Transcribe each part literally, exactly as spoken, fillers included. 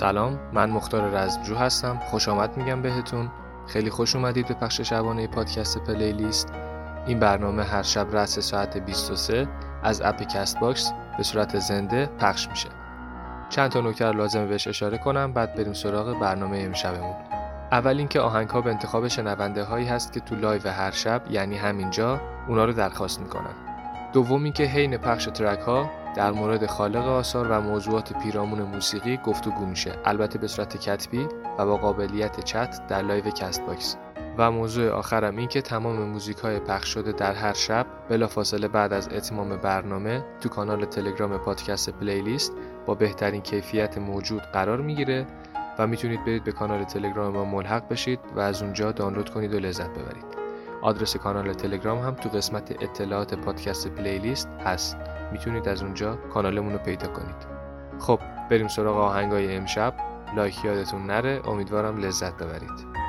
سلام، من مختار رزمجو هستم. خوش آمد میگم بهتون. خیلی خوش اومدید به پخش شبانه پادکست پلیلیست. این برنامه هر شب رأس ساعت بیست و سه از اپ کست باکس به صورت زنده پخش میشه. چند تا نکته لازمه بهش اشاره کنم، بعد بریم سراغ برنامه امشبمون. اول اینکه آهنگ‌ها به انتخاب شنونده‌هایی هست که تو لایو هر شب، یعنی همینجا، اونا رو درخواست میکنن. دوم اینکه حین پخش ترک‌ها در مورد خالق آثار و موضوعات پیرامون موسیقی گفتگو میشه، البته به صورت کتبی و با قابلیت چت در لایو کست باکس. و موضوع آخرم این که تمام موزیک‌های پخش شده در هر شب بلافاصله بعد از اتمام برنامه تو کانال تلگرام پادکست پلیلیست با بهترین کیفیت موجود قرار میگیره و میتونید برید به کانال تلگرام ما ملحق بشید و از اونجا دانلود کنید و لذت ببرید. آدرس کانال تلگرام هم تو قسمت اطلاعات پادکست پلیلیست هست. میتونید از اونجا کانالمون رو پیدا کنید. خب بریم سراغ آهنگای امشب. لایک یادتون نره. امیدوارم لذت ببرید.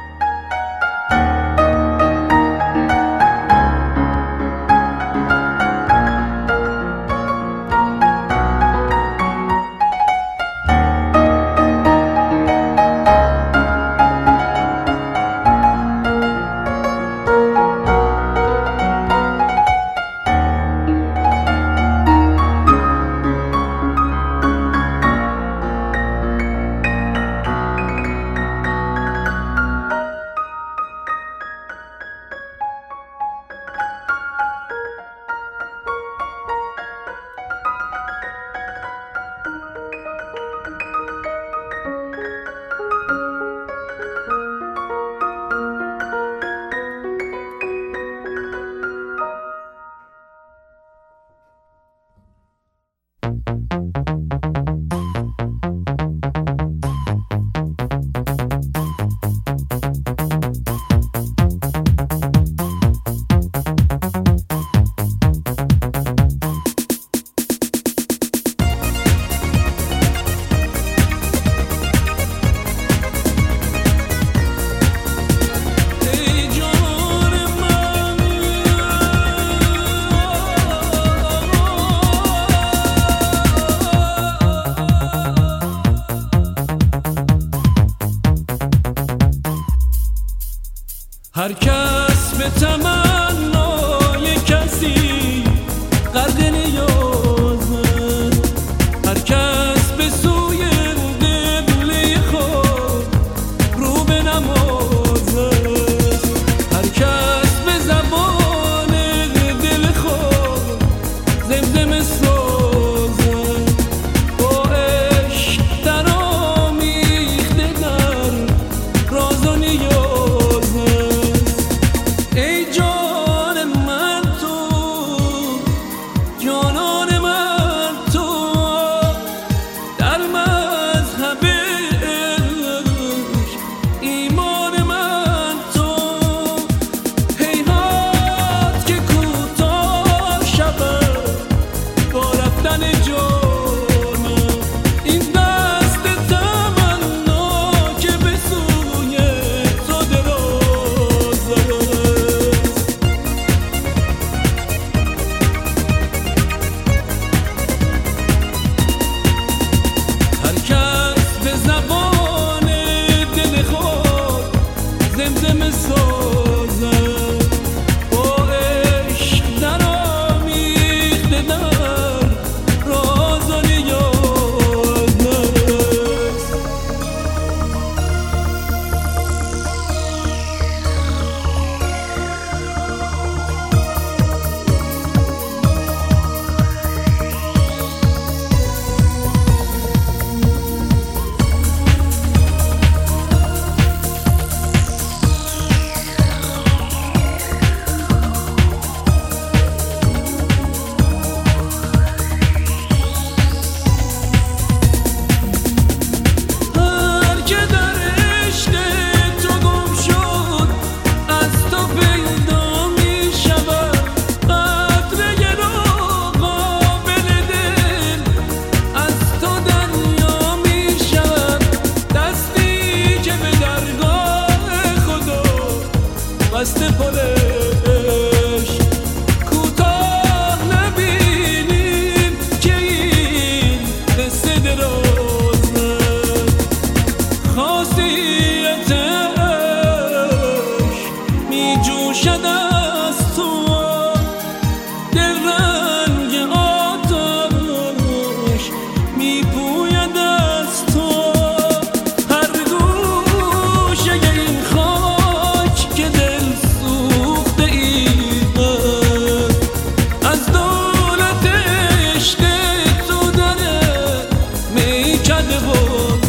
هر کس به تمنای کسی قرد نیازد، هر کس به سوی دل خود رو به نمازد، هر کس به زبان دل خود زمزمه سازد. با عشق درآمیخته در راز و نیاز، جوشد از تو دل رنگ آتش می بوید از تو. هر گوشه این خاک که دل سوخته ایمد از دولت عشق تو داره میکده بود.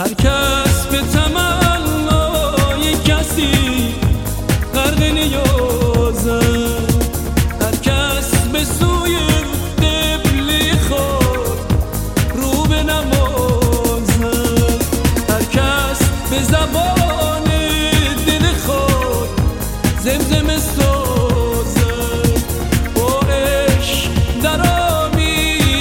هر کس به تمنای کسی غرق نیازد، هر کس به سوی قبله خود رو به نمازد، هر کس به زبان دل خود زمزمه سازد.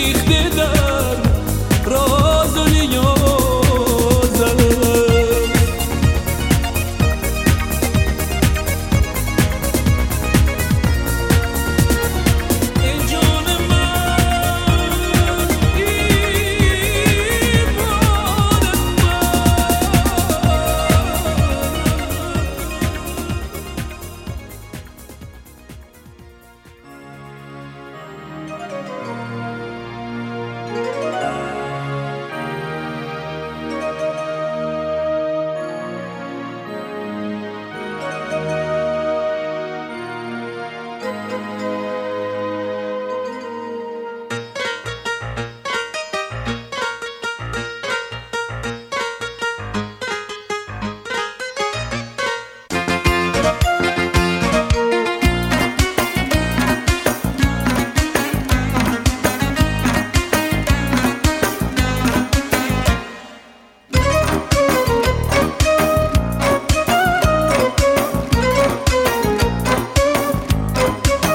با عشق درآمیخته در راز و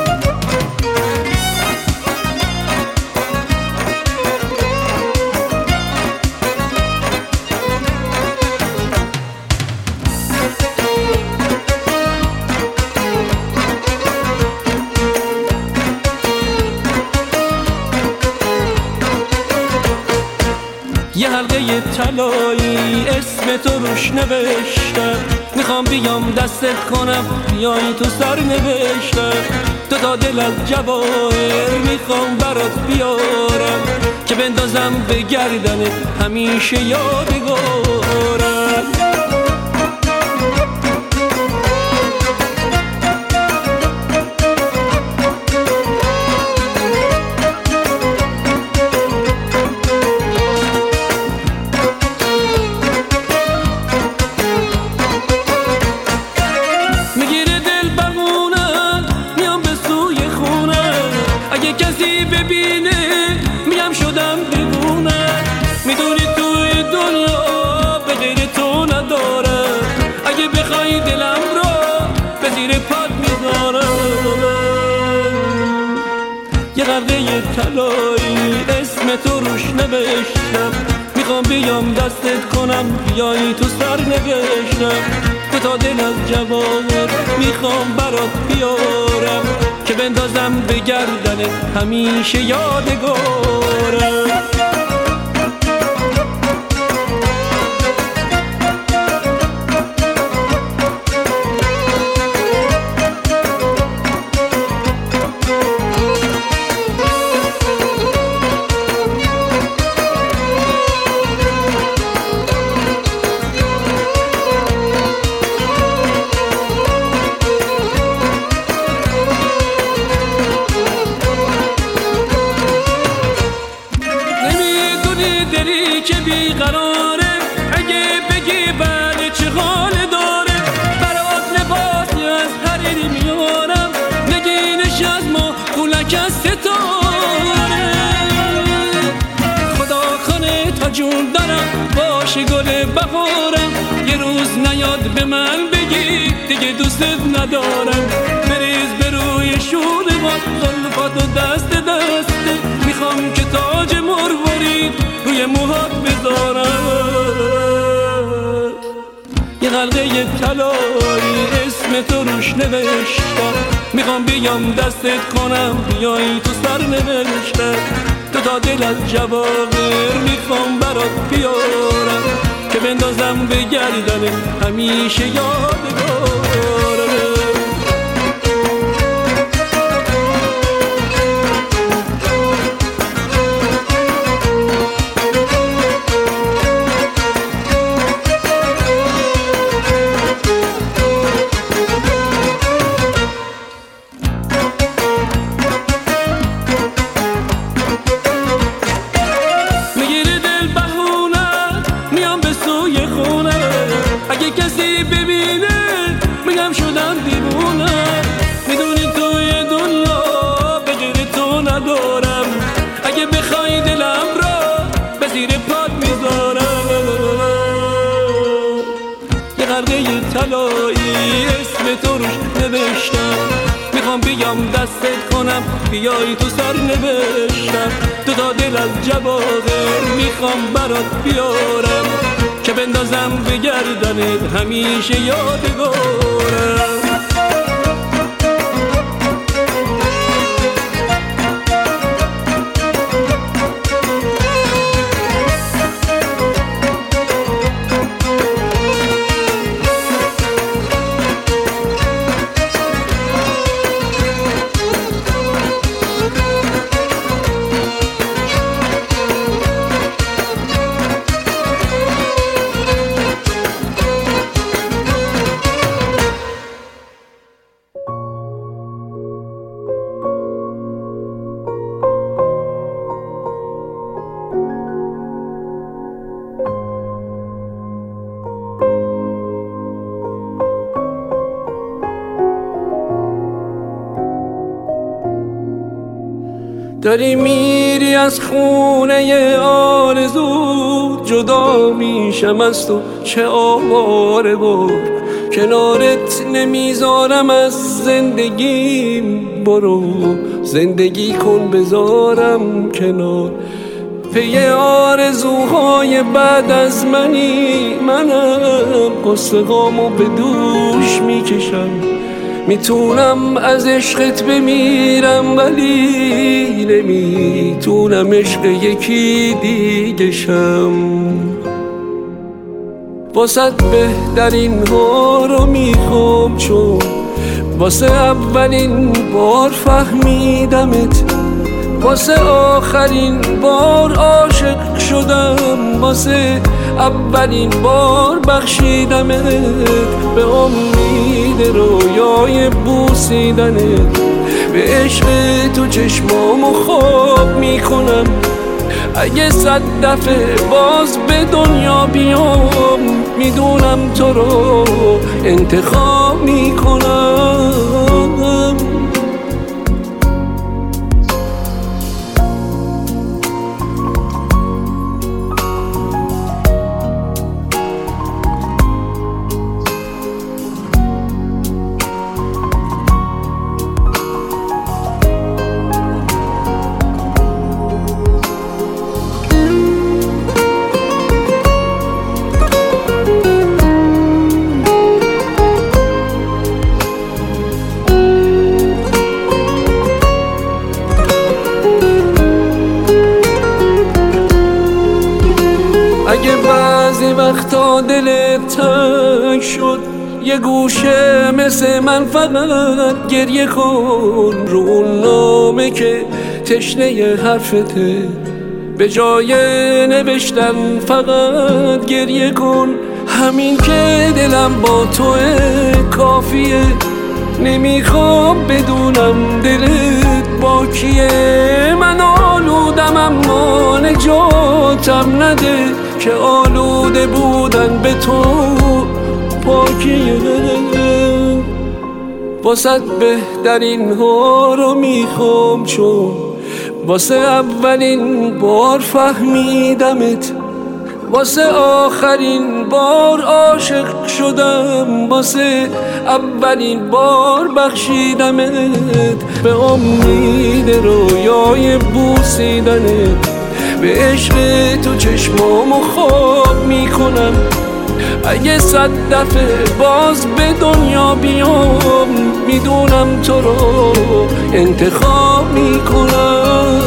نیاز یه حلقه طلایی اسم تو روش نوشتم، میخوام بیام دستت کنم بیای تو سر نوشتم. دو تا دل از جواهر میخوام برات بیارم که بندازم به گردنت همیشه یادگارم. کسی ببینه میگم شدم دیوونه، میدونی توی دنیا به غیر تو ندارم، اگه بخوای دلم را به زیر پات میذارم. یه قرده طلایی اسم تو روش نوشتم، میخوام بیام دستت کنم بیایی تو سر نوشتم. دو تا دل از جواهر میخوام برات بیارم که بندازم به گردنت همیشه یادگارم. که بیقراره اگه بگی بعد چه خاله داره، برات لباسی از حریری میارم نگینش از ما پولک از ستاره. خدا کنه تا جون دارم باشه گل بخورم، یه روز نیاد به من بگی دیگه دوستت ندارم. بریز به روی شونه با ظلفات و دست دسته، میخوام که تاج مروارید روی موهات بذارم. یه قلقه طلایی اسم تو روش نوشتم، میخوام بیام دستت کنم بیایی تو سر نوشتم، دو تا دل از جواهر میخوام برات بیارم که بندازم به گردنه همیشه یادگارم. بیایی تو سر نوشتم، دو تا دل از جواهر میخوام برات بیارم که بندازم به گردنت همیشه یادگارم. داری میری از خونه آرزو، جدا میشم از تو چه آواره بود، کنارت نمیذارم از زندگیم، برو زندگی کن بذارم کنار، پی آرزوهای بعد از منی، منم قصه غامو به دوش میکشم، میتونم از عشقت بمیرم ولی نمیتونم عشق یکی دیگه شم، واسط بهترین ها رو میخوام چون واسه اولین بار فهمیدمت، واسه آخرین بار عاشق شدم، واسه اولین بار بخشیدمت، به امید رویای بوسیدنت، به عشق تو چشمامو خواب میکنم، اگه صد دفعه باز به دنیا بیام میدونم تو رو انتخاب میکنم. وقتا دل تنگ شد یه گوشه مثل من فقط گریه کن رو اون نامه که تشنه حرفته، به جای نوشتن فقط گریه کن، همین که دلم با توه کافیه، نمیخوام بدونم دلت با کیه، من آلودم اما نجاتم نده که آلوده بودن به تو پاکیه، واسه بهترین ها رو میخوام چون واسه اولین بار فهمیدمت، واسه آخرین بار عاشق شدم، واسه اولین بار بخشیدمت، به امید رویای بوسیدنت، به عشق تو چشمامو خواب میکنم، اگه صد دفعه باز به دنیا بیام، میدونم تو رو انتخاب میکنم.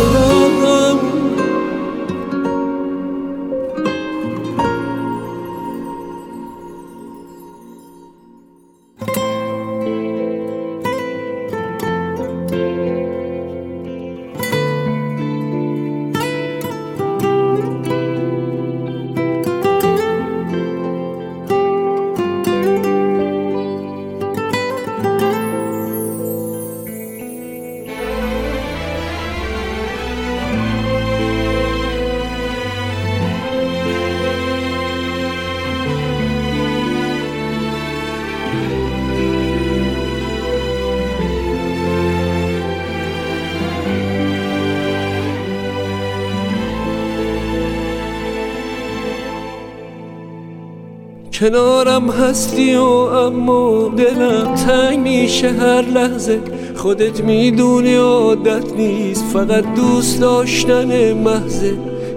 کنارم هستی و اما دلم تنگ میشه هر لحظه. خودت میدونی عادت نیست، فقط دوست داشتن محضه.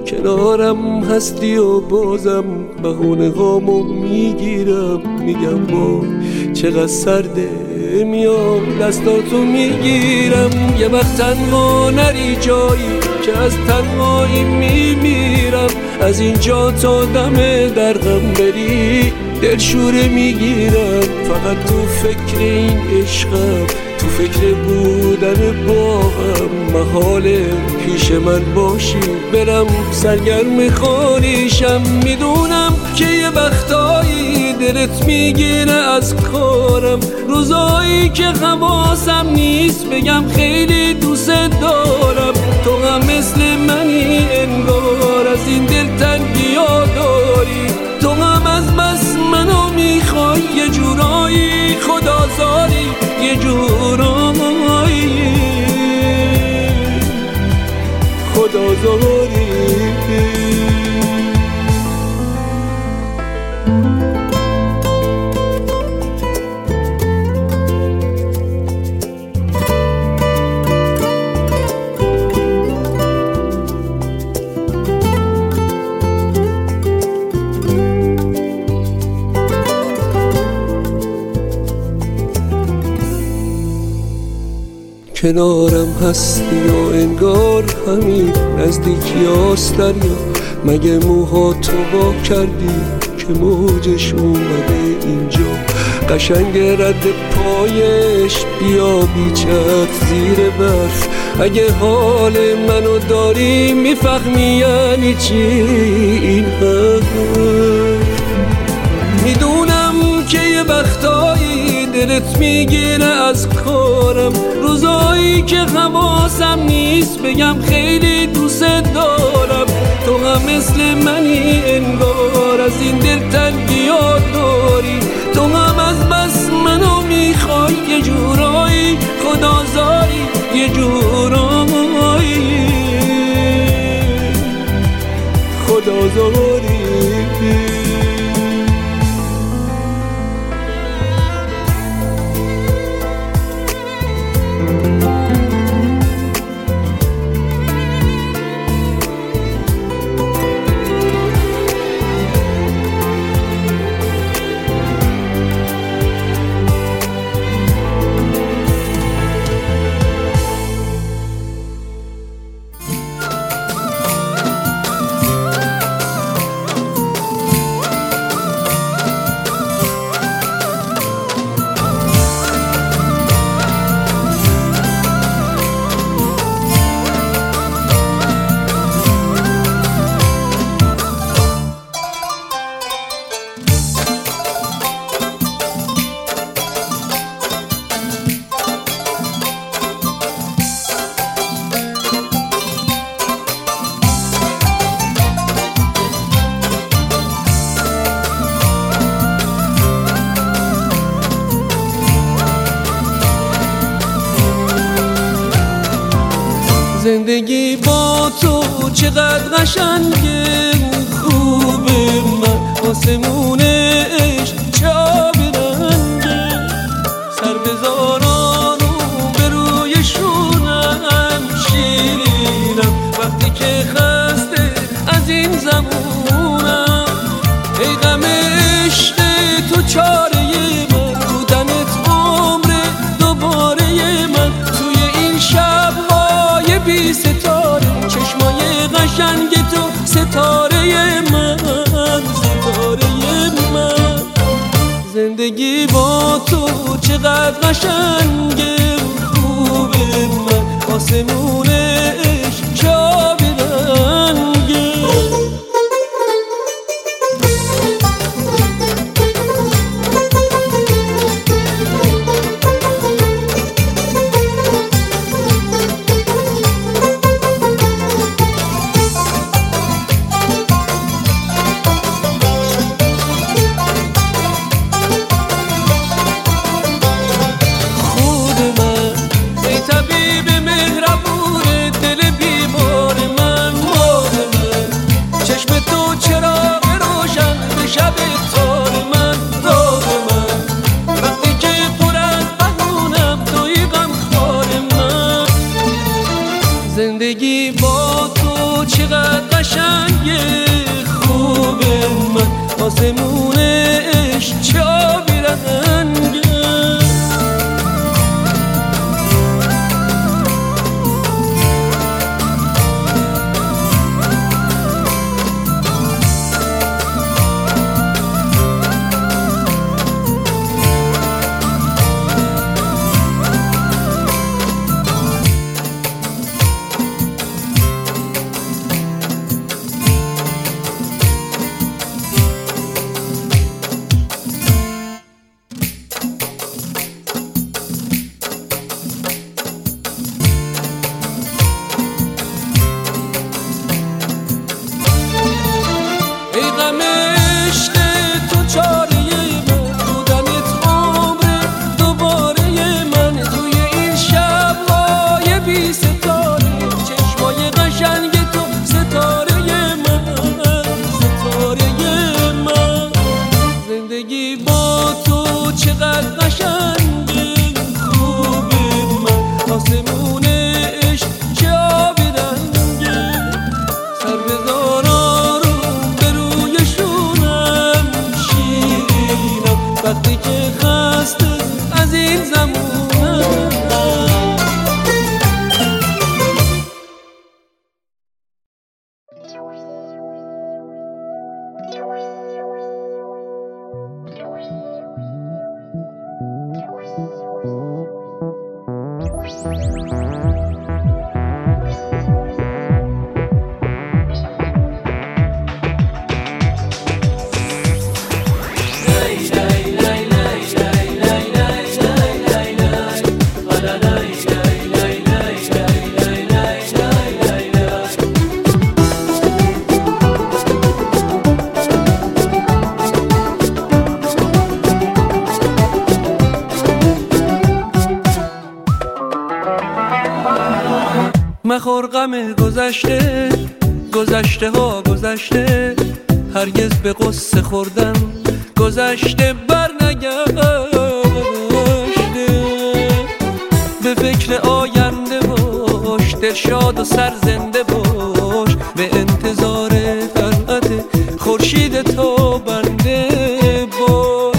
کنارم هستی و بازم بهونه هامو میگیرم، میگم با چقدر سرده، میام دستاتو میگیرم. یه وقت تنها نری جایی که از تنهایی میمیرم. از اینجا تا دم درغم بری دلشوره میگیرم. فقط تو فکر این عشقم، تو فکر بودن باهم. محاله پیش من باشی، برم سرگرم خالیشم. میدونم که یه وقتایی دلت میگیره از کارم، روزایی که حواسم نیست بگم خیلی دوست دارم. تو هم مثل منی انگار، از این دلتنگی‌ها داری. تو هم از بس منو میخوای، یه جورایی خدازاری، یه جورایی خدازاری. کنارم هستی و انگار همین نزدیکی هاست دریا. مگه موها تو با کردی که موجش اومده اینجا؟ قشنگ رد پایش بیا بیچت زیر برف. اگه حال منو داری میفهمی یعنی چی این حرف. میدونم که یه وقتایی دلت میگیره از کارم، روزایی که حواسم نیست بگم خیلی دوست دارم. تو هم مثل منی انگار، از این دلتنگی‌ها داری. تو هم از بس منو میخوای، یه جورایی خدازاری، یه جورایی خدازاری. زندگی با تو چقدر قشنگه، خوبه. من آسمون عشق چه آبی رنگه، سر بذاران و به روی شونم شیرینم. وقتی که خسته از این زمونم، ای غمه چقدر قشنگه خوب من آسمونش شب رنگه. زندگی با تو چقدر قشنگه خوبه من آسمونش چابی رنگه. مخور غم گذشته، گذشته ها گذشته، هرگز به قصه خوردن گذشته برنگشته. به فکر آینده باش، دلشاد و سرزنده باش، به انتظار طلعت خورشید تابنده باش.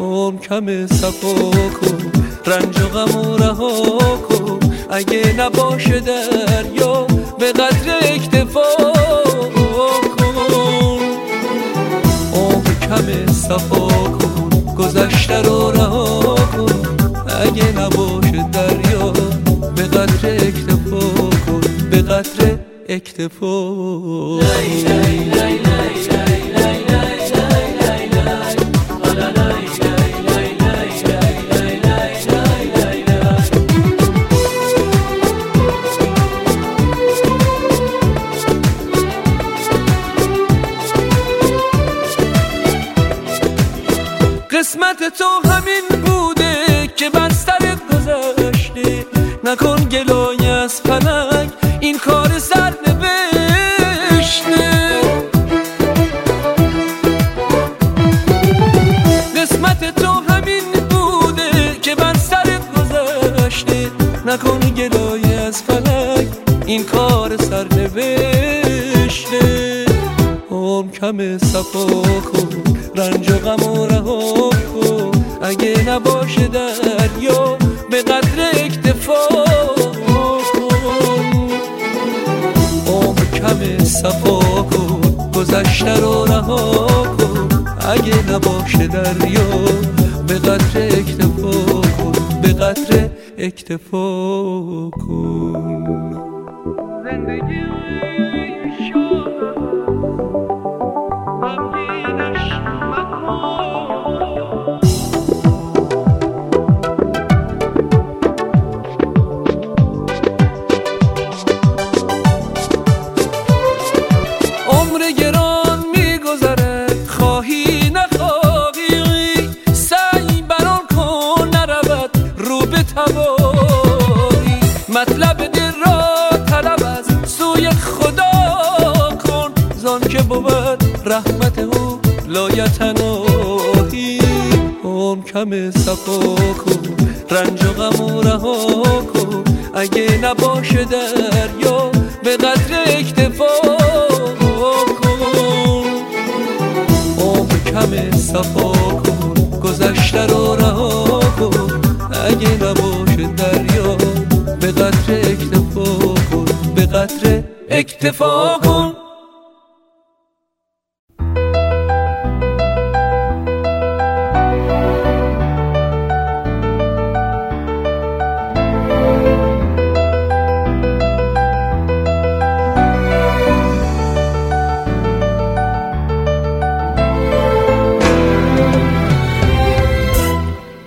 عمر کم صفا کن، رنج و غم و رها کن، اگه نباشه دریا به قدر اکتفا کن. عمر کم صفا کن، گذشته رو رها کن، اگه نباشه دریا به قدر اکتفا کن، به قدر اکتفا لای لای لای لای لای لای لای. قسمت تو همین بوده که بسترت گذشته، نکن گلای از فلک این کار سرنوشته. قسمت تو همین بوده که بسترت گذشته، نکن گلای از فلک این کار سرنوشته. عمر کم صفا کن، رنج و غم و رها کن، اگه نباشه دریا به قدر اکتفا کن. عمر کم صفا کن، گذشته رو رها کن، اگه نباشه دریا به قدر اکتفا کن، قطره اکتفا کن. زندگی شد غمگینش مکن. عمر گران میگذره خواهی نخواهی، سعی بران کن نرود رو به تباهی. مطلب دل را طلب از سوی خدا کن، زان که بود رحمت او لایتناهی. عمر کم صفا کن، رنج و غم و رها کن، اگه نباشه دریا به قدر اکتفا. همه صفا کن، گذشته رو رها کن، اگه نباشه دریا به قدر اکتفا کن، به قدر اکتفا کن.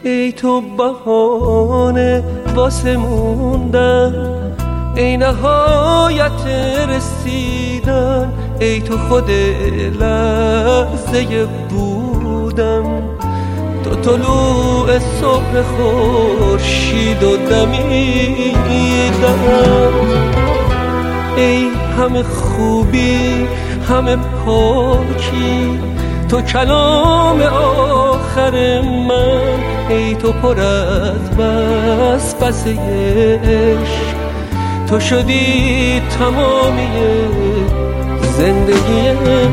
ای تو بهانه واسه موندن، ای نهایت رسیدن، ای تو خود لحظه بودن، تو طلوع صبح خورشید و دمیدن. ای همه خوبی همه پاکی، تو کلام آخر من، ای تو پر از بس بس عشق، تو شدی تمامی زندگی من.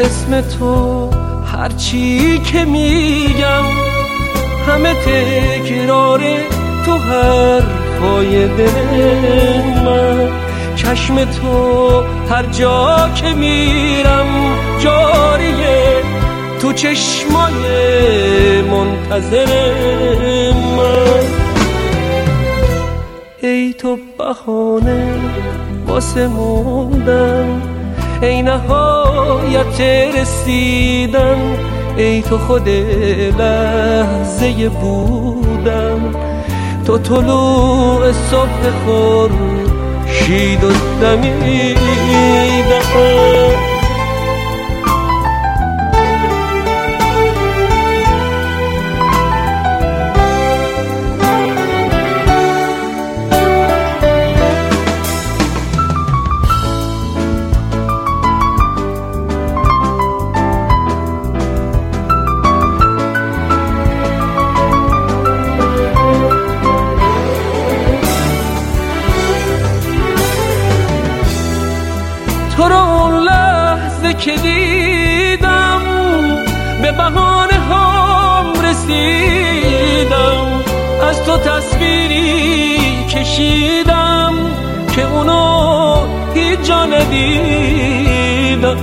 اسم تو هرچی که میگم همه تکرار تو، هر فایده من. چشم تو هر جا که میرم جاریه، تو چشمای منتظر من. ای تو بهانه واسه موندن، ای نهایت رسیدن، ای تو خود لحظه بودم، تو طلوع صبح خورشید و دمیدن. تو رو اون لحظه که دیدم به بهانه هم رسیدم، از تو تصویری کشیدم که اونو هیچ جا ندیدم.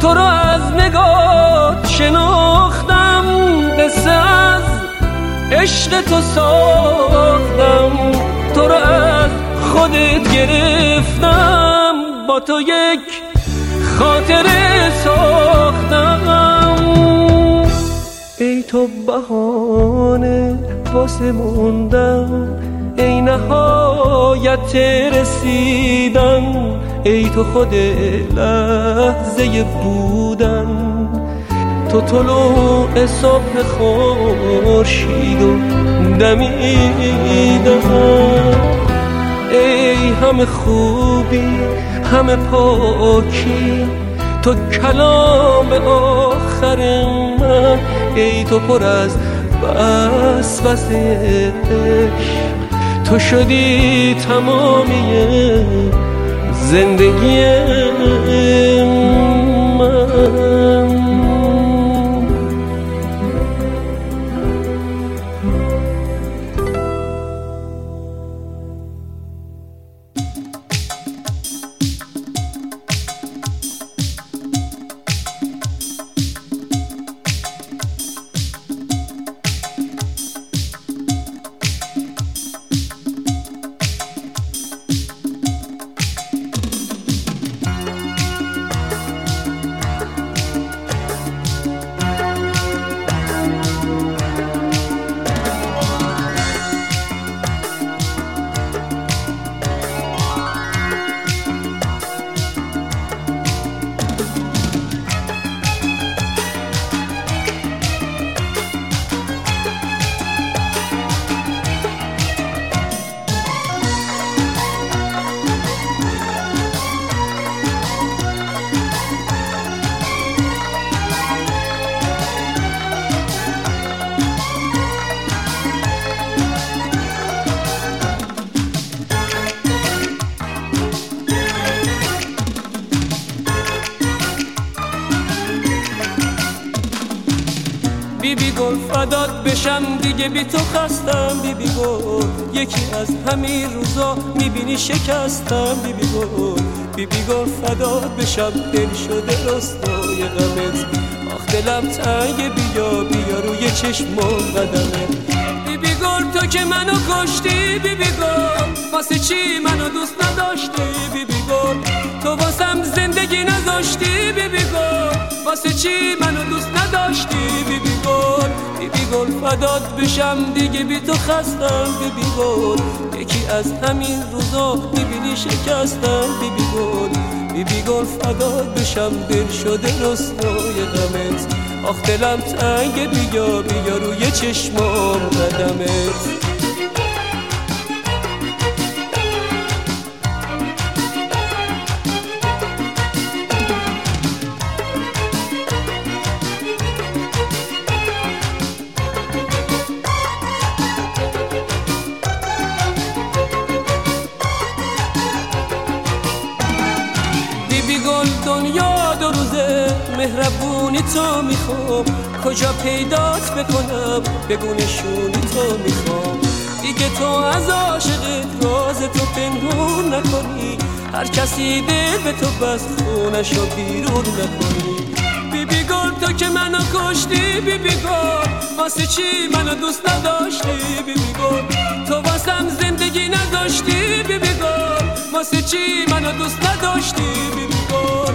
تو رو از نگاه شناختم، قصه از عشق تو ساختم، تو رو از خودت گرفتم، با تو یک خاطره ساختم. ای تو بهانه واسه موندن، ای نهایت رسیدن، ای تو خود لحظه بودن، تو طلوع صبح خورشید و دمیدن. ای همه خوبی همه پاکی، تو کلام آخر من، ای تو پر از بس بس عشق، تو شدی تمامی زندگی من. فدات بشم دیگه بی تو خستم بی بی گل، یکی از همین روزا میبینی شکستم بی بی گل، بی بی گل فدات بشم دل شده راستای غمت، آخ دلم تنگه بیا بیا روی چشمم قدمت. بی بی گل تو که منو کشتی بی بی گل، واسه چی منو دوست نداشتی بی بی گل، تو واسم زندگی نذاشتی بی بی گل، واسه چی منو دوست نداشتی بی بی گل، بی بی گل فدات بشم دیگه بی تو خستم بی بی گل، یکی از همین روزا میبینی شکستم بی بی گل، بی بی گل فدات بشم دل شده رسوای غمت، آخ دلم تنگه بیا بیا روی چشمام قدمت. مهربونی تو میخوام کجا پیدات بکنم، بگو نشونی تو میخوام دیگه، تو از عاشقت راز تو پنهون نکنی، هر کسی دل به تو بست خونشو بیرون نکنی. بی بی گل تو که منو کشتی بی بی گل، واسه چی منو دوست نداشتی بی بی گل، تو واسم زندگی نذاشتی بی بی گل، واسه چی منو دوست نداشتی بی بی گل،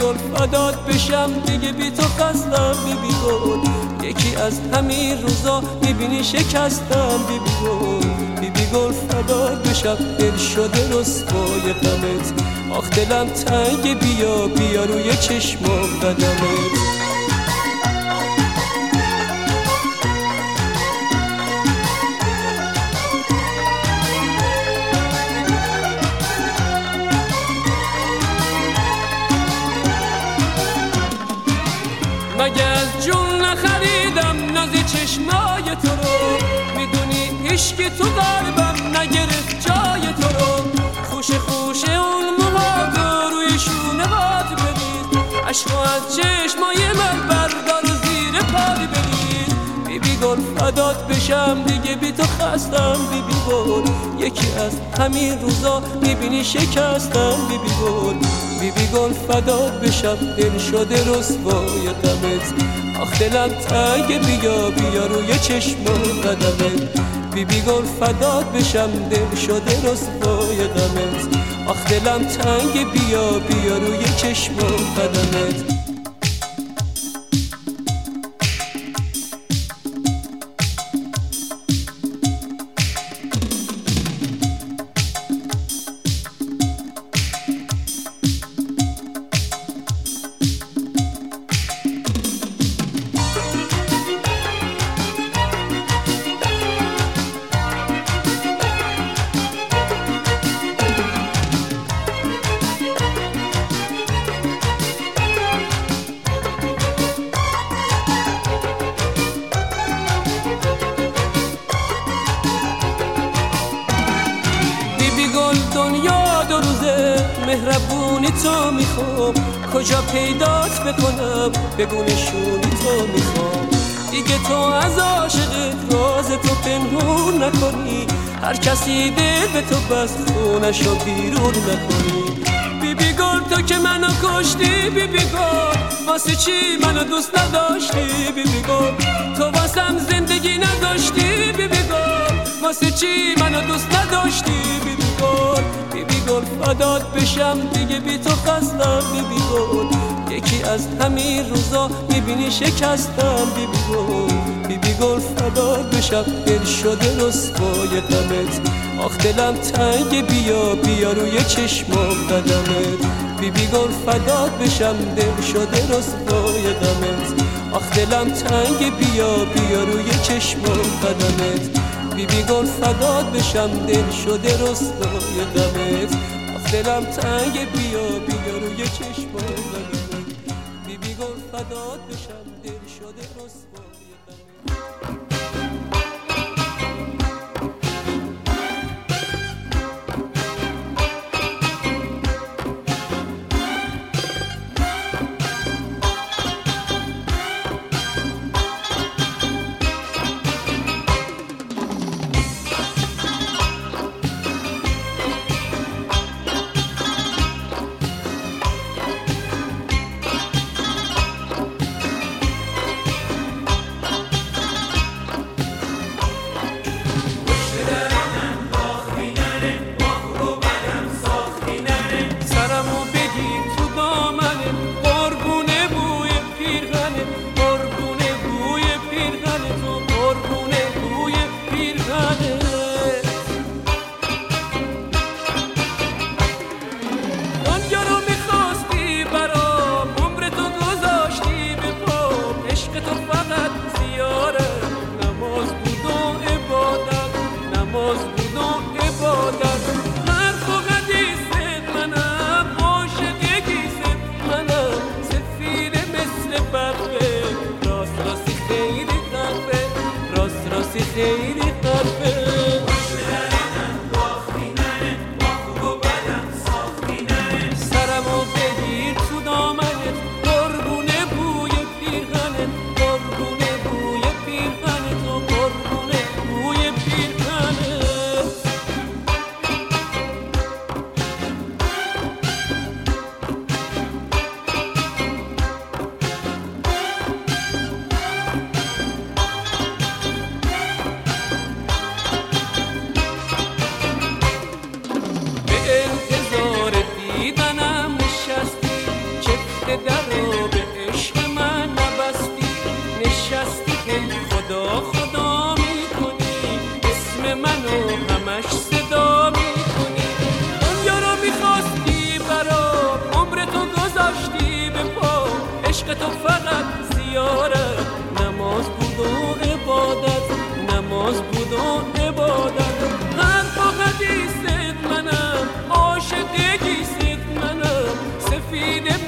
گل فدات بشم دیگه بی تو خستم بی بی گل، یکی از همین روزا میبینی شکستم بی بی گل، بی بی گل فدات بشم دل شده رسوای غمت، آخ دلم تنگه بیا بیا روی چشمام قدمت. مگه از جون نخریدم نازی چشمای تو رو، میدونی عشق تو قلبم نگرفت جای تو رو، خوش خوش اون موهاتو روی شونه هات بریز، عشقو از چشمای من بردار و زیر پای بریز. بی بی گل فدات بشم دیگه بی تو خستم بی بی گل، یکی از همین روزا میبینی شکستم بی بی گل، بی بی گل فدات بشم دل شده رسوای غمت، آخ دلم تنگه بیا بیا روی چشمام قدمت. بی بی گل فدات بشم دل شده رسوای غمت، آخ دلم تنگه بیا بیا روی چشمام قدمت. مهربونی تو میخوام، کجا پیدات بکنم بگو نشونی تو میخوام، دیگه تو از عاشقت راز تو پنهون نکنی، هر کسی دل به تو بست خونشو بیرون نکنی. بی بی گل تو که منو کشتی، بی بی گل واسه چی منو دوست نداشتی، بی بی گل تو واسم زندگی نداشتی، بی بی گل واسه چی منو دوست نداشتی، بی بی گل بی بی گل فدات بشم دیگه بی تو خستم، بی بی گل یکی از همین روزا میبینی شکستم، بی بی گل بی بی گل فدات بشم دل شده رسوای غمت، آخ دلم تنگ بیا بیا روی چشمام قدمت، بی بی گل فدات بشم دل شده رسوای غمت، آخ دلم تنگ بیا بیا روی چشمام قدمت، بی بی گل فدات بشم دل شده رسوای غمت، آخ دلم تنگ بیا بیا روی چشمام قدمت، بی بی گل فدات بشم دل شده رسوای غمت.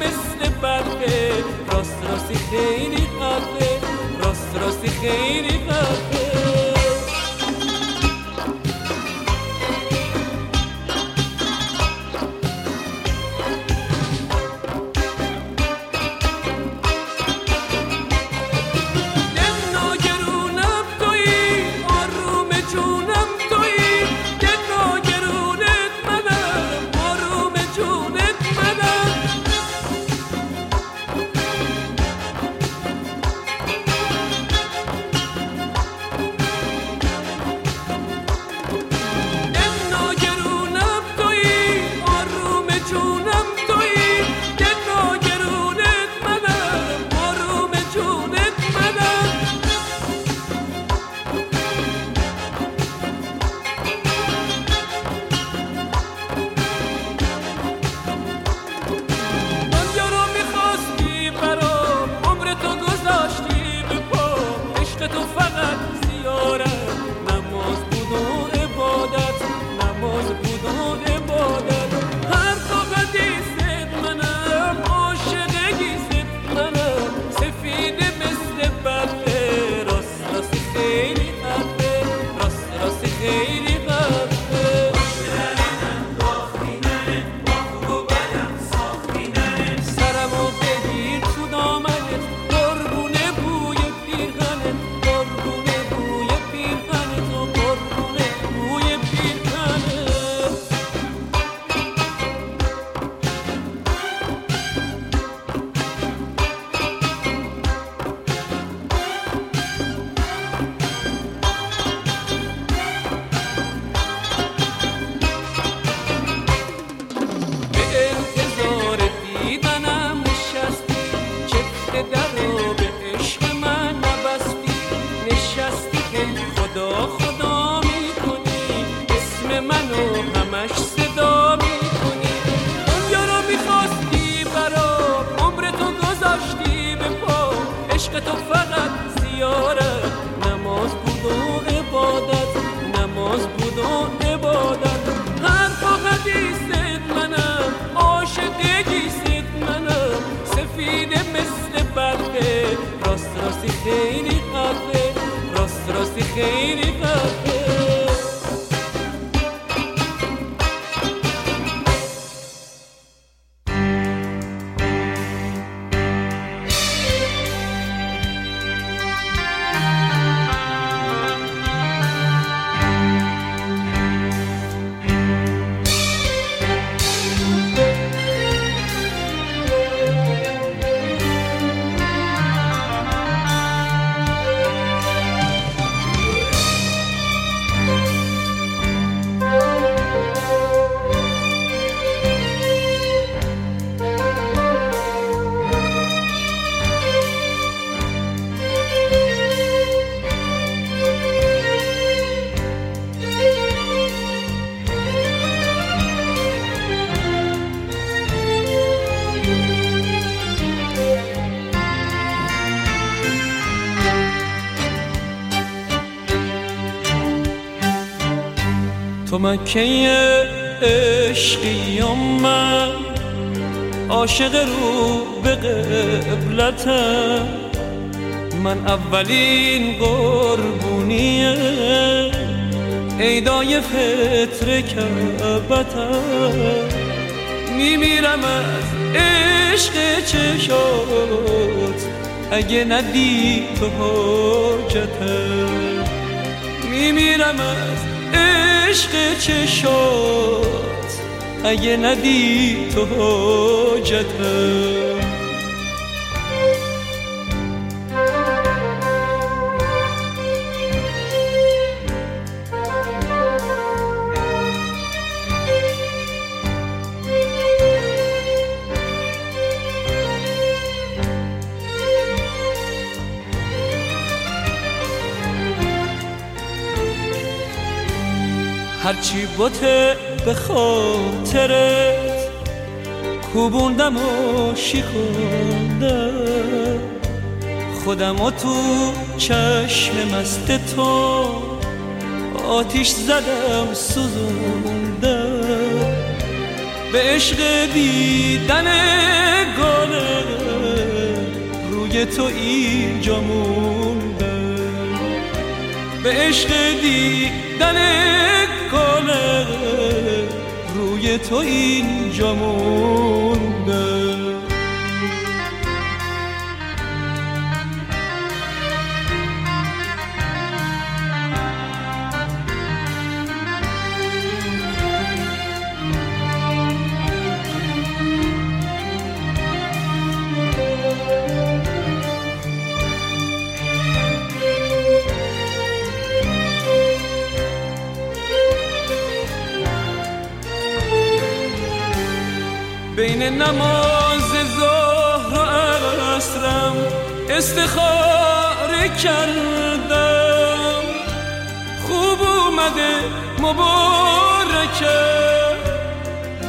مثل برده منو همش صدا میکنی. اونجا رو میخواستی برام، عمر تو گذاشتی به پا، عشق تو فقط زیاره، نماز بود و عبادت، نماز بود و عبادت. هر تو حدیث منم، عاشق گیست منم، سفیده مثل برقه، راست راستی خیلی قدره، راست راستی خیلی قدره. تو مکه عشقی و من عاشق رو به قبلتم، من اولین قربونیه عیدای فطر کعبتم، میمیرم از عشق چشات اگه ندی تو حاجتم، میمیرم از عشق چشات اگه ندی تو حاجتم. هرچی بوده به خاطرت کوبوندم و شکوندم، خودم و تو چشم مست تو آتیش زدم سوزوندم، به عشق دیدن گله روی تو اینجا موندم، به عشق دیدن گله روی تو اینجا مونده. بین نماز ظهر و عصرم استخاره کردم، خوب اومده مبارکه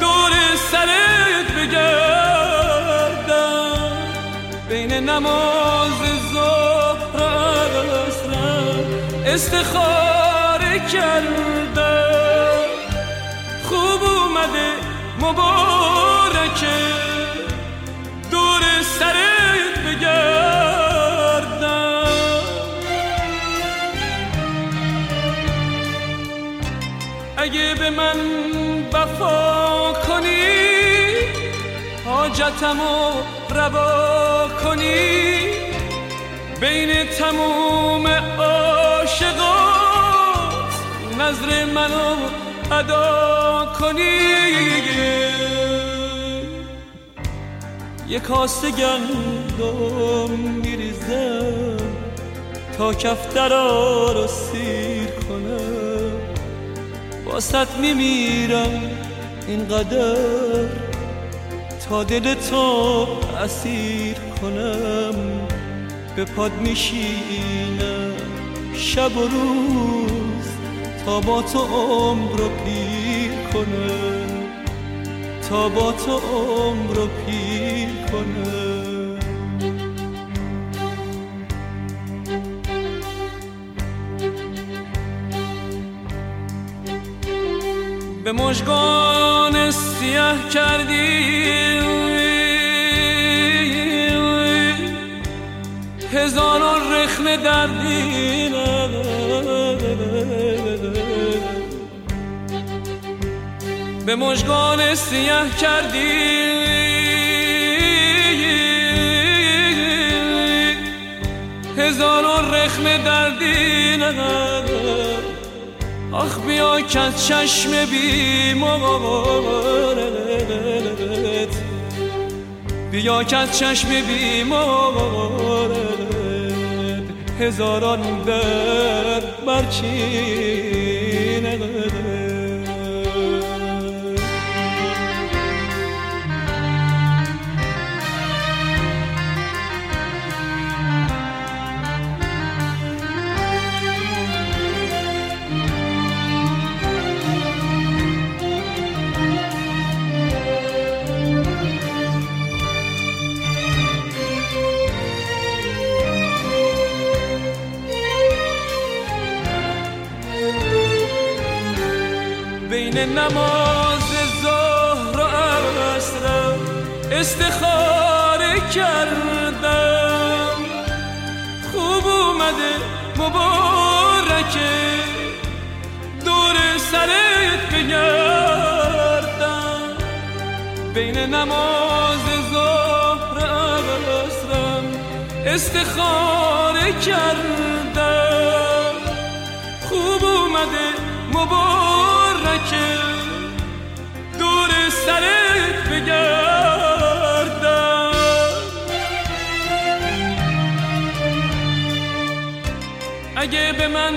دور سرت بگردم، بین نماز ظهر و عصرم استخاره کردم، خوب اومده مبارکه دور سرت بگردم. اگه به من وفا کنی، حاجتمو روا کنی، بین تموم عاشقات نظر منو ادا کنی، یک کاسه گندم میریزم تا کفترا رو سیر کنم، واسط میمیرم اینقدر تا دل تو اسیر کنم، به پاد میشینم شب و روز تا با تو عمر رو پیر کنه تا با تو عمر رو پیر کنه. به مژگان سیاه کردی هزاران رخنه در دینم، به مژگان سیاه کردی هزاران رخنه در دینم. آخ بیا که از چشم بیمارت، بیا که از چشم بیمارت هزاران درد برچینه. نماز ظهر و عصر استخاره کردم، خوب اومده مبارکه دور سرت بگردم. بین نماز ظهر و عصر استخاره کردم، خوب اومده مبارکه دور سرت بگردم. اگه به من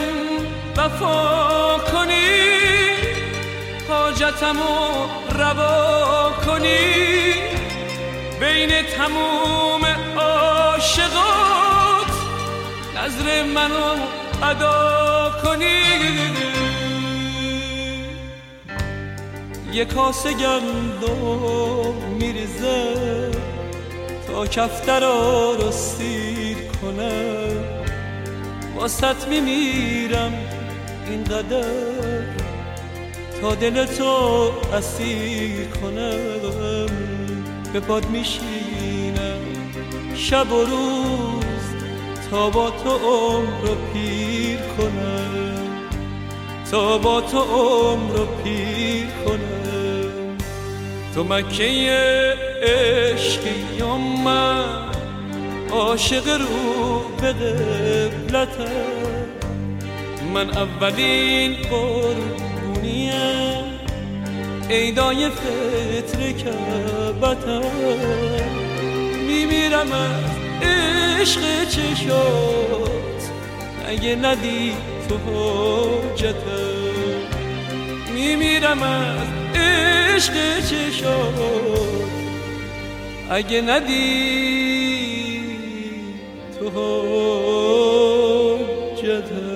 وفا کنی حاجتمو روا کنی، بین تموم عاشقات نظر منو ادا کنی، یک کاسه گندم میریزه تا کفترا رو سیر کنم. واسط میمیرم اینقدر تا دلتو اسیر کنم. به باد میشینم شب و روز تا با تو عمر رو پیر کنم، تا با تو عمر رو پیر کنم. تو مکه عشقی و من عاشق رو به قبلتم، من اولین قربونیم عیدای فطر کعبتم. میمیرم از عشق چشات اگه ندید تو حجتم، میمیرم از عشق چشات اگه ندید تو حجتم.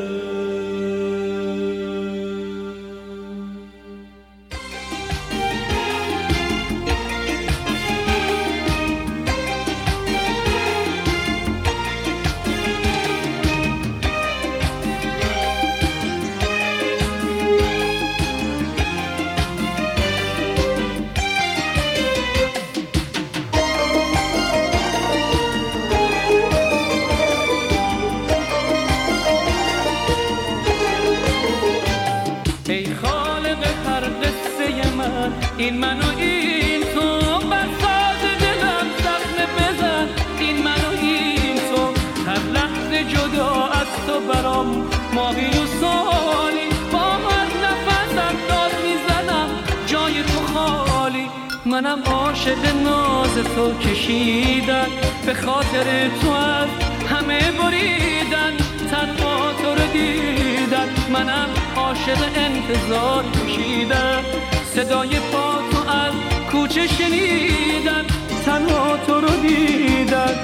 این منو این تو بساز دلم زخم بزن، این منو این تو هر لحظه جدا از تو برام ماهی و سالی، با هر نفسم داد میزنم جای تو خالی. منم عاشق ناز تو کشیدن، به خاطر تو از همه بریدن، تنها تو رو دیدن منم عاشق انتظار کشیدن، صدای پا تو از کوچه شنیدن، تنها تو رو دیدن.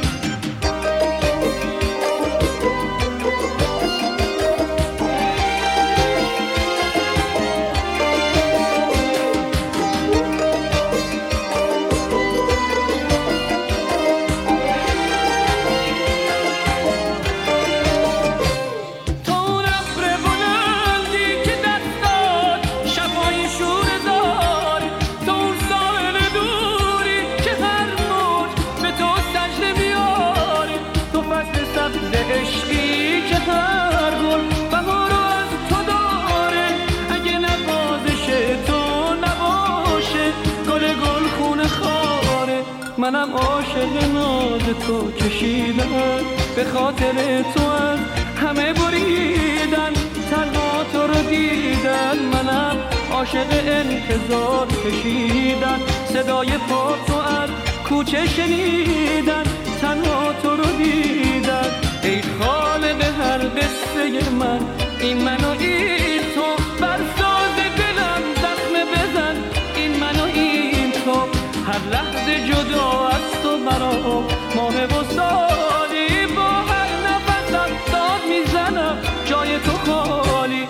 منم عاشق ناز تو کشیدم، به خاطر تو از همه بریدن، تنها تو رو دیدن منم عاشق انتظار کشیدن، صدای پا تو از کوچه شنیدن، تنها تو رو دیدن. ای خالق هر قصه من، این من و این تو، بر ساز دلم زخم بزن، این من و این تو، هر لحظه جدا از تو برام ماه و سالی، با هر نفسم داد میزنم جای تو خالی.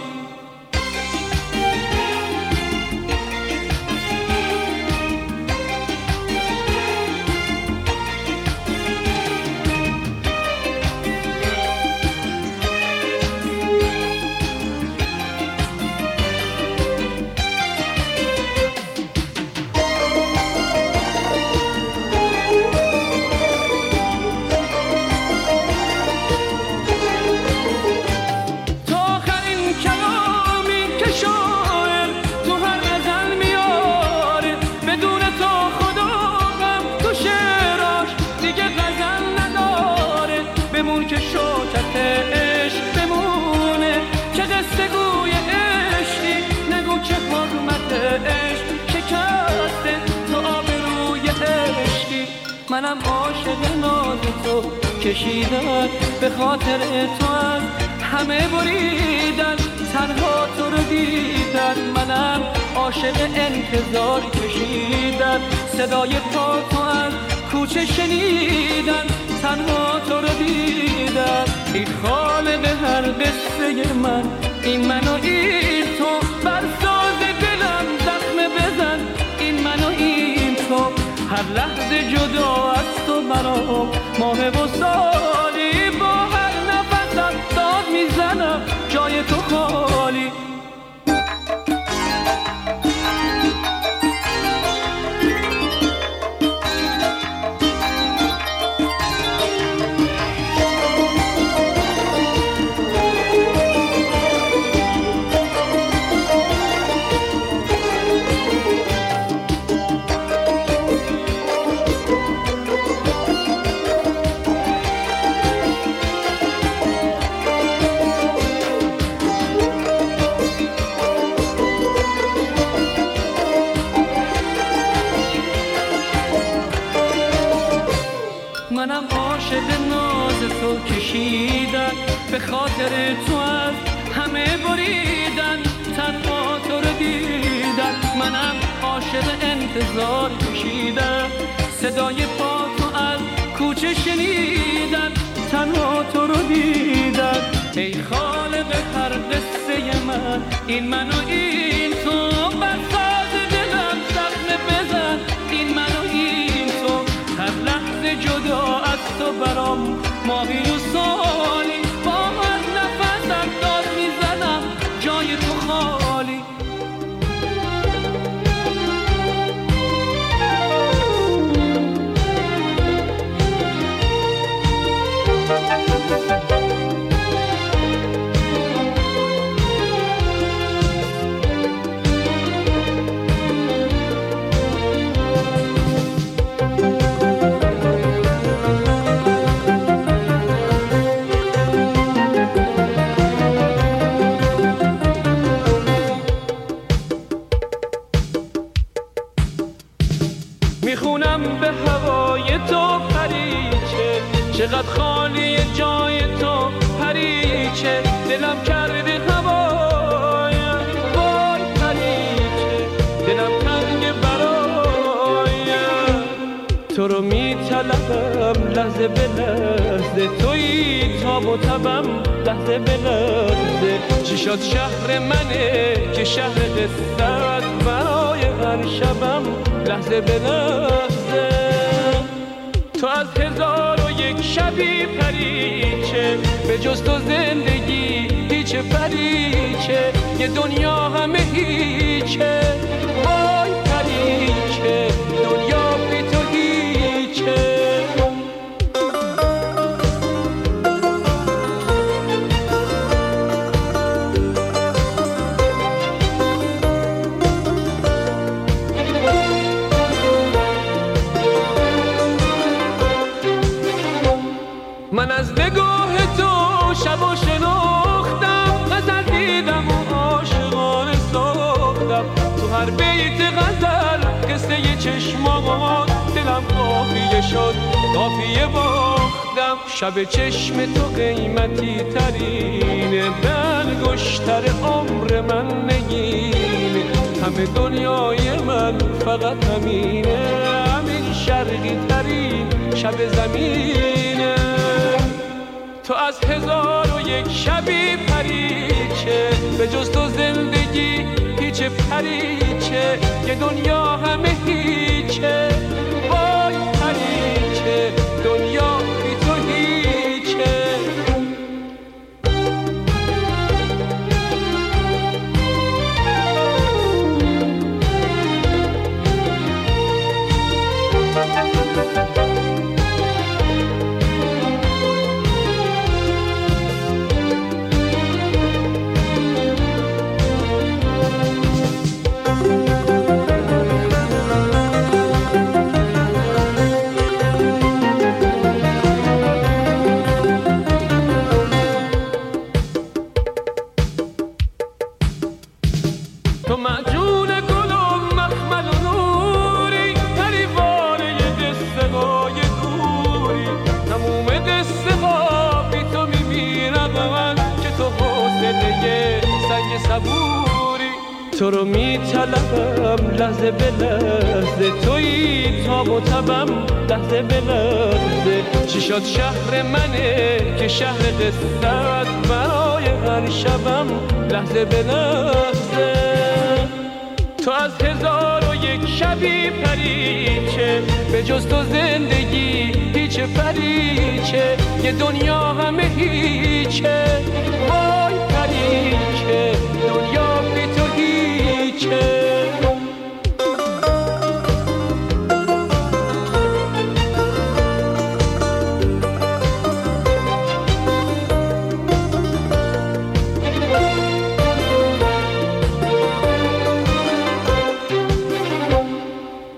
منم عاشق ناز تو کشیدن، به خاطر تو از همه بریدن، تنها تو رو دیدن، منم عاشق انتظار کشیدن، صدای پا تو از کوچه شنیدن، تنها تو رو دیدن. این خالق هر قصه من، این من و این تو، بر ساز دلم زخم بزن، این من و این تو، هر لحظه جدا از تو برام ماه و سالی، با هر نفسم داد میزنم جای تو خالی. به خاطر تو از همه بریدن، تنها تو رو دیدن، منم عاشق انتظار کشیدم، صدای پا تو از کوچه شنیدن، تنها تو رو دیدن. ای خالق هر قصه من، این من و این تو، بر ساز دلم زخم بزن، این من و این تو، هر لحظه جدا از تو برام ماهی و سالی، چقدر خالی جای تو پریچه، دلم کرده هوایم، وای پریچه دلم تنگ برایم، تو رو میطلبم لحظه به لحظه، توی تاب و تبم لحظه به لحظه، چی شد شهر منه که شهر دستت، برای هر شبم لحظه به لحظه، تو از هزار و یک شبی پریچه، به جز تو زندگی هیچ پریچه، یه دنیا همه هیچه، وای پریچه دنیا بی تو هیچه. بیت غزل قصه چشمات دلم قافیه شد، قافیه باختم. شب چشم تو قیمتی ترینه، برگشتر عمر من نگینه. همه دنیای من فقط همینه، همین شرقی ترین شب زمینه. تو از هزار و یک شبی پریچه، به جز تو زندگی هیچه پریچه. یه دنیا همه هیچه، وای پریچه، دنیا بی تو هیچه. تو رو می‌طلبم لحظه به لحظه، تویی تاب و تبم لحظه به لحظه. چی شد شهر منه که شهر قصه‌ات، برای هر شبم لحظه به لحظه. تو از هزار و یک شبی پریچه، به جز تو زندگی هیچ پریچه. یه دنیا همه هیچه، وای پریچه، دنیا بی تو هیچه.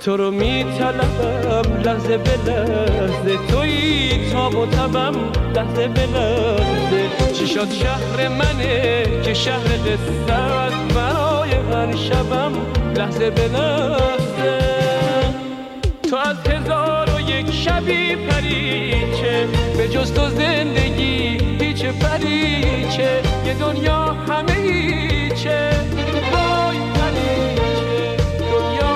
تو رو می‌طلبم لحظه به لحظه، تویی تاب و تبم لحظه به لحظه. چی شد شهر منه که شهر قصه‌ات، برای هر شبم لحظه به لحظه. تو از هزار و یک شبی پریچه، به جز تو زندگی هیچ پریچه. یه دنیا همه هیچه، وای پریچه، دنیا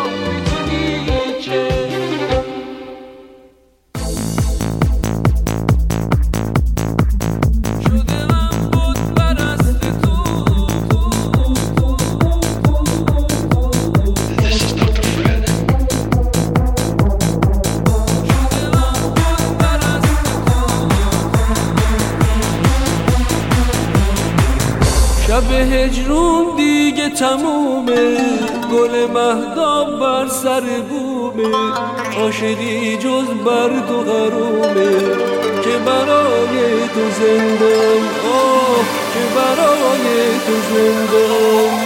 شب هجرون دیگه تمومه، گل مهتاب بر سر بومه. عاشقی جز برد و غرومه که برای تو زندم، آه که برای تو زندم.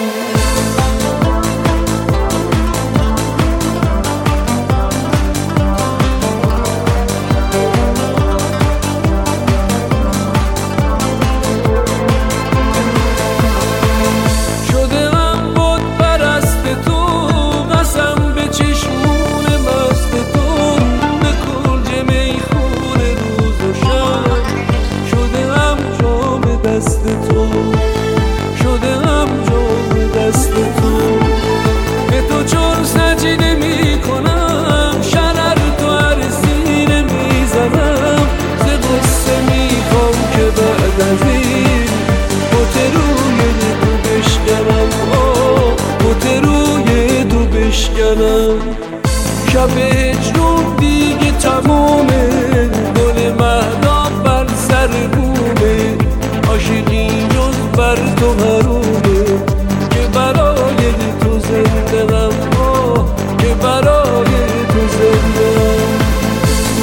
شب هجرون دیگه تمومه، گل مهتاب بر سر بومه. عاشقی جز بر تو حرومه که برای تو زنده ام، که برای تو زنده ام.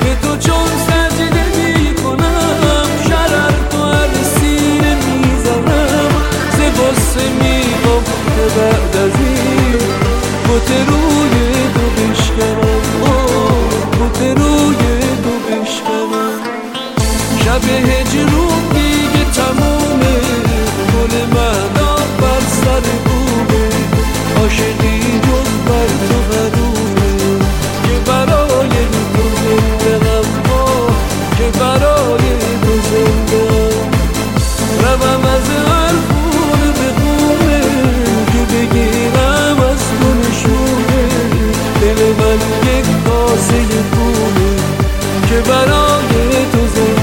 به تو چون سجده می کنم، شرر تو از سینه می زنم، زباسه می گفته بعد از این بوت روی دو بشکنم، بوت روی دو بشکنم. شب هجرون دیگه تمومه، گل مهدا بر سر بومه، عاشقی جز بر تو غرومه، که برای تو زنده غمها، که برای تو زنده غم. روم از هر خونه به خونه که بگیرم از تو نشونه، دل من یک کاسه خونه که برای تو زنده غم، که برای تو زنده غم.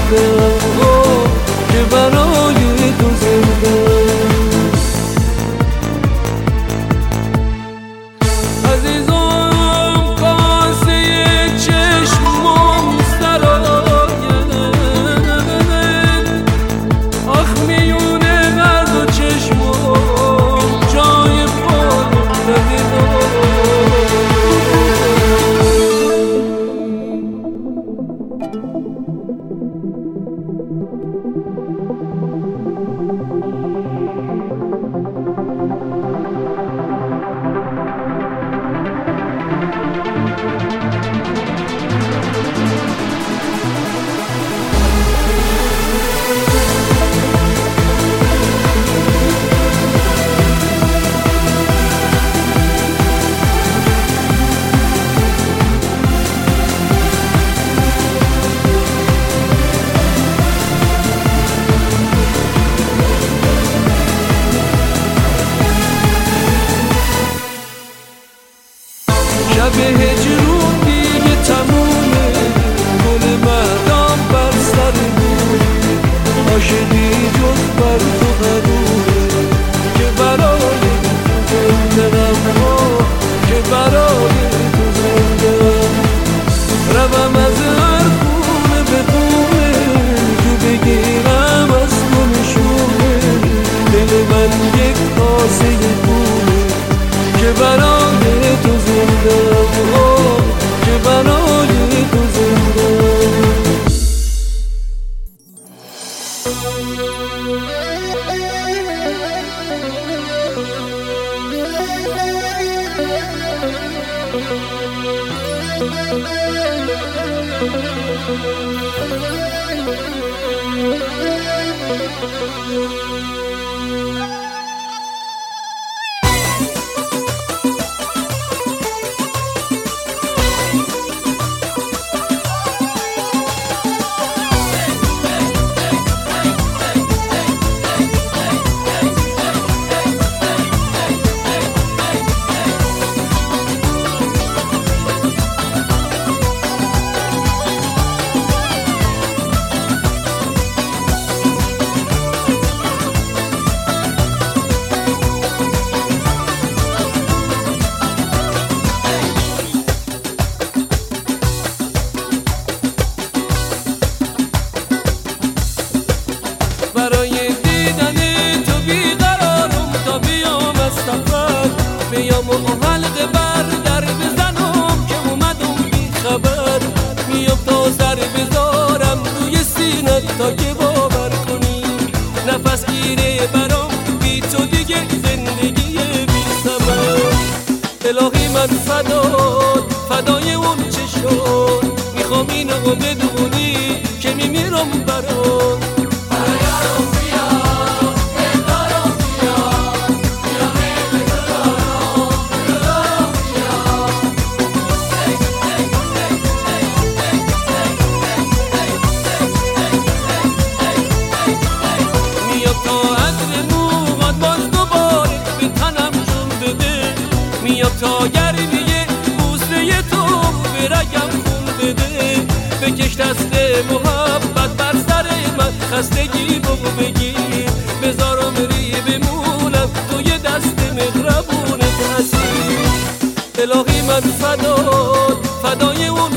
فدای اون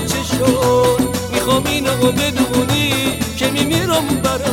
چه شد میخوام اینو بدونی. جونم برات.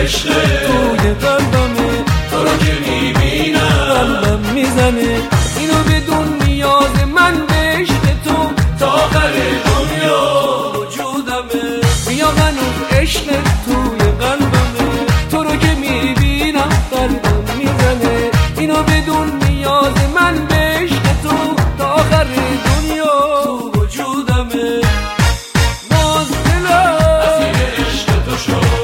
عشقه توی قلبمه، تو رو که میبینم قلبم میزنه، اینو بدون نیاز من به عشق تو تا آخر دنیا وجودمه، بیا منو عشق توی قلبمه، تو رو که میبینم قلبم میزنه، اینو بدون نیاز من به عشق تو تا آخر دنیا وجودمه، باز دلم اسیر عشق تو شد،